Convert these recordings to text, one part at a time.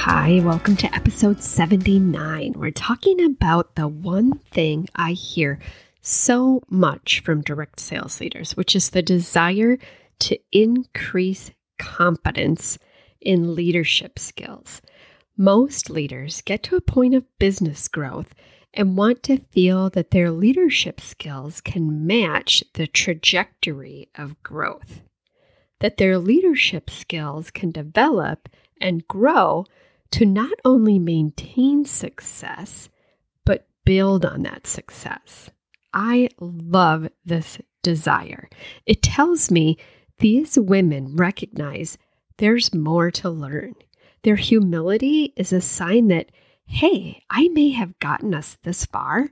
Hi, welcome to episode 79. We're talking about the one thing I hear so much from direct sales leaders, which is the desire to increase competence in leadership skills. Most leaders get to a point of business growth and want to feel that their leadership skills can match the trajectory of growth, that their leadership skills can develop and grow to not only maintain success, but build on that success. I love this desire. It tells me these women recognize there's more to learn. Their humility is a sign that, hey, I may have gotten us this far,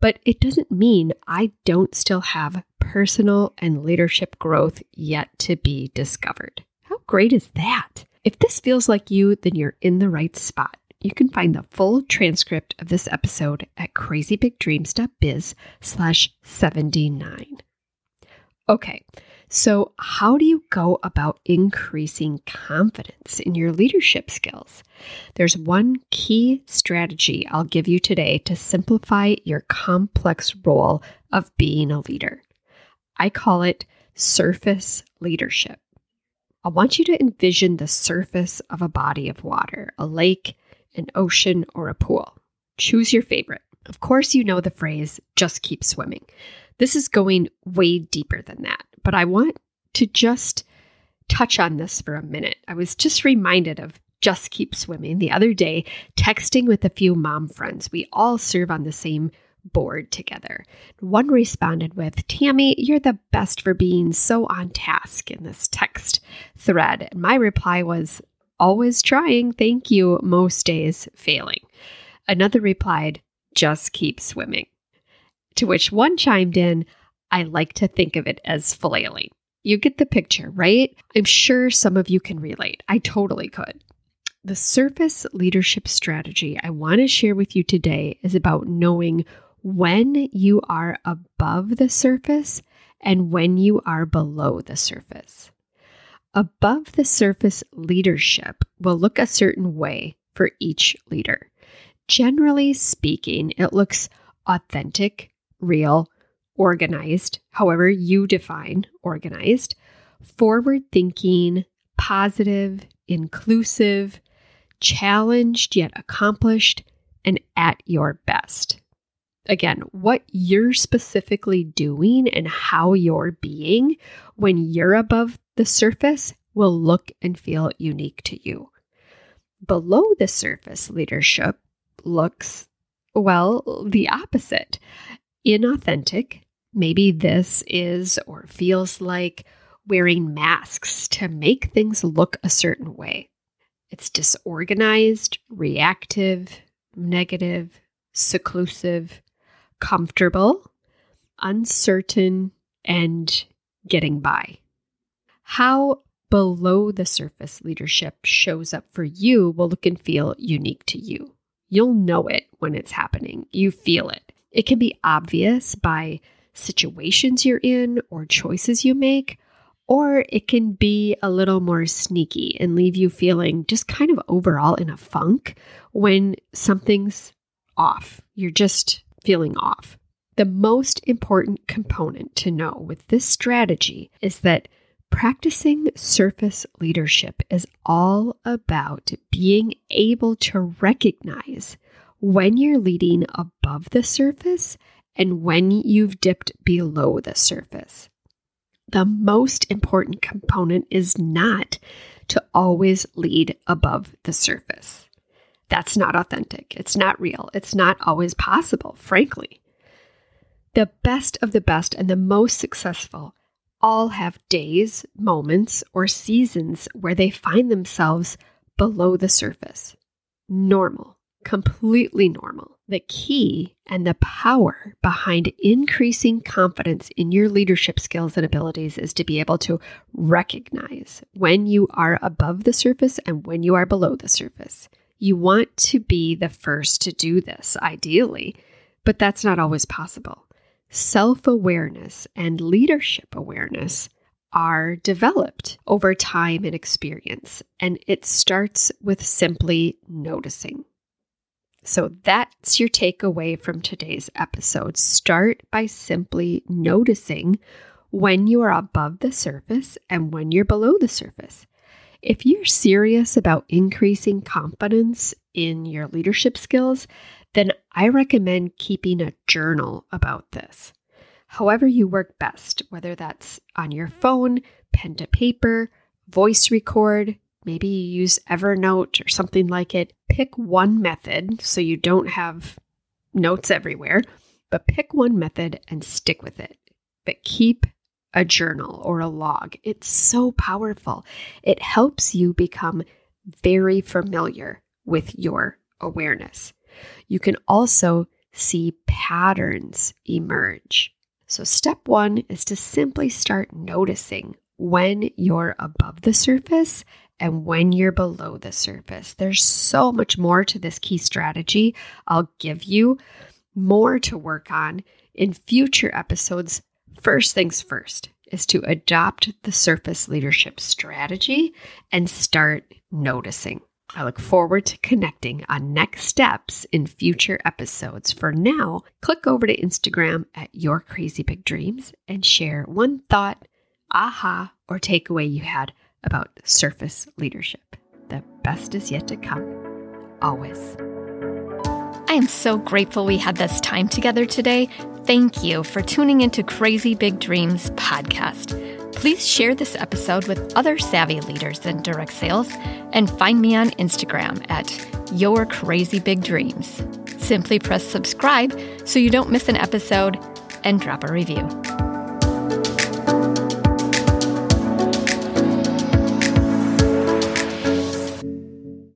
but it doesn't mean I don't still have personal and leadership growth yet to be discovered. How great is that? If this feels like you, then you're in the right spot. You can find the full transcript of this episode at crazybigdreams.biz/79. Okay, so how do you go about increasing confidence in your leadership skills? There's one key strategy I'll give you today to simplify your complex role of being a leader. I call it surface leadership. I want you to envision the surface of a body of water, a lake, an ocean, or a pool. Choose your favorite. Of course, you know the phrase, just keep swimming. This is going way deeper than that, but I want to just touch on this for a minute. I was just reminded of just keep swimming the other day, texting with a few mom friends. We all serve on the same board together. One responded with, Tammy, you're the best for being so on task in this text thread. And my reply was, always trying, thank you, most days failing. Another replied, just keep swimming. To which one chimed in, I like to think of it as flailing. You get the picture, right? I'm sure some of you can relate. I totally could. The surface leadership strategy I want to share with you today is about knowing when you are above the surface and when you are below the surface. Above the surface leadership will look a certain way for each leader. Generally speaking, it looks authentic, real, organized, however you define organized, forward-thinking, positive, inclusive, challenged yet accomplished, and at your best. Again, what you're specifically doing and how you're being when you're above the surface will look and feel unique to you. Below the surface, leadership looks, well, the opposite. Inauthentic, maybe this is or feels like wearing masks to make things look a certain way. It's disorganized, reactive, negative, seclusive, comfortable, uncertain, and getting by. How below the surface leadership shows up for you will look and feel unique to you. You'll know it when it's happening. You feel it. It can be obvious by situations you're in or choices you make, or it can be a little more sneaky and leave you feeling just kind of overall in a funk when something's off. You're just feeling off. The most important component to know with this strategy is that practicing surface leadership is all about being able to recognize when you're leading above the surface and when you've dipped below the surface. The most important component is not to always lead above the surface. That's not authentic. It's not real. It's not always possible, frankly. The best of the best and the most successful all have days, moments, or seasons where they find themselves below the surface. normal, completely normal. The key and the power behind increasing confidence in your leadership skills and abilities is to be able to recognize when you are above the surface and when you are below the surface. You want to be the first to do this, ideally, but that's not always possible. Self-awareness and leadership awareness are developed over time and experience, and it starts with simply noticing. So that's your takeaway from today's episode. Start by simply noticing when you are above the surface and when you're below the surface. If you're serious about increasing confidence in your leadership skills, then I recommend keeping a journal about this. However you work best, whether that's on your phone, pen to paper, voice record, maybe you use Evernote or something like it. Pick one method so you don't have notes everywhere, but pick one method and stick with it. But keep a journal or a log. It's so powerful. It helps you become very familiar with your awareness. You can also see patterns emerge. So step one is to simply start noticing when you're above the surface and when you're below the surface. There's so much more to this key strategy. I'll give you more to work on in future episodes. First things first is to adopt the surface leadership strategy and start noticing. I look forward to connecting on next steps in future episodes. For now, click over to Instagram at Your Crazy Big Dreams and share one thought, aha, or takeaway you had about surface leadership. The best is yet to come, always. I am so grateful we had this time together today. Thank you for tuning into Crazy Big Dreams podcast. Please share this episode with other savvy leaders in direct sales and find me on Instagram at Your Crazy Big Dreams. Simply press subscribe so you don't miss an episode and drop a review.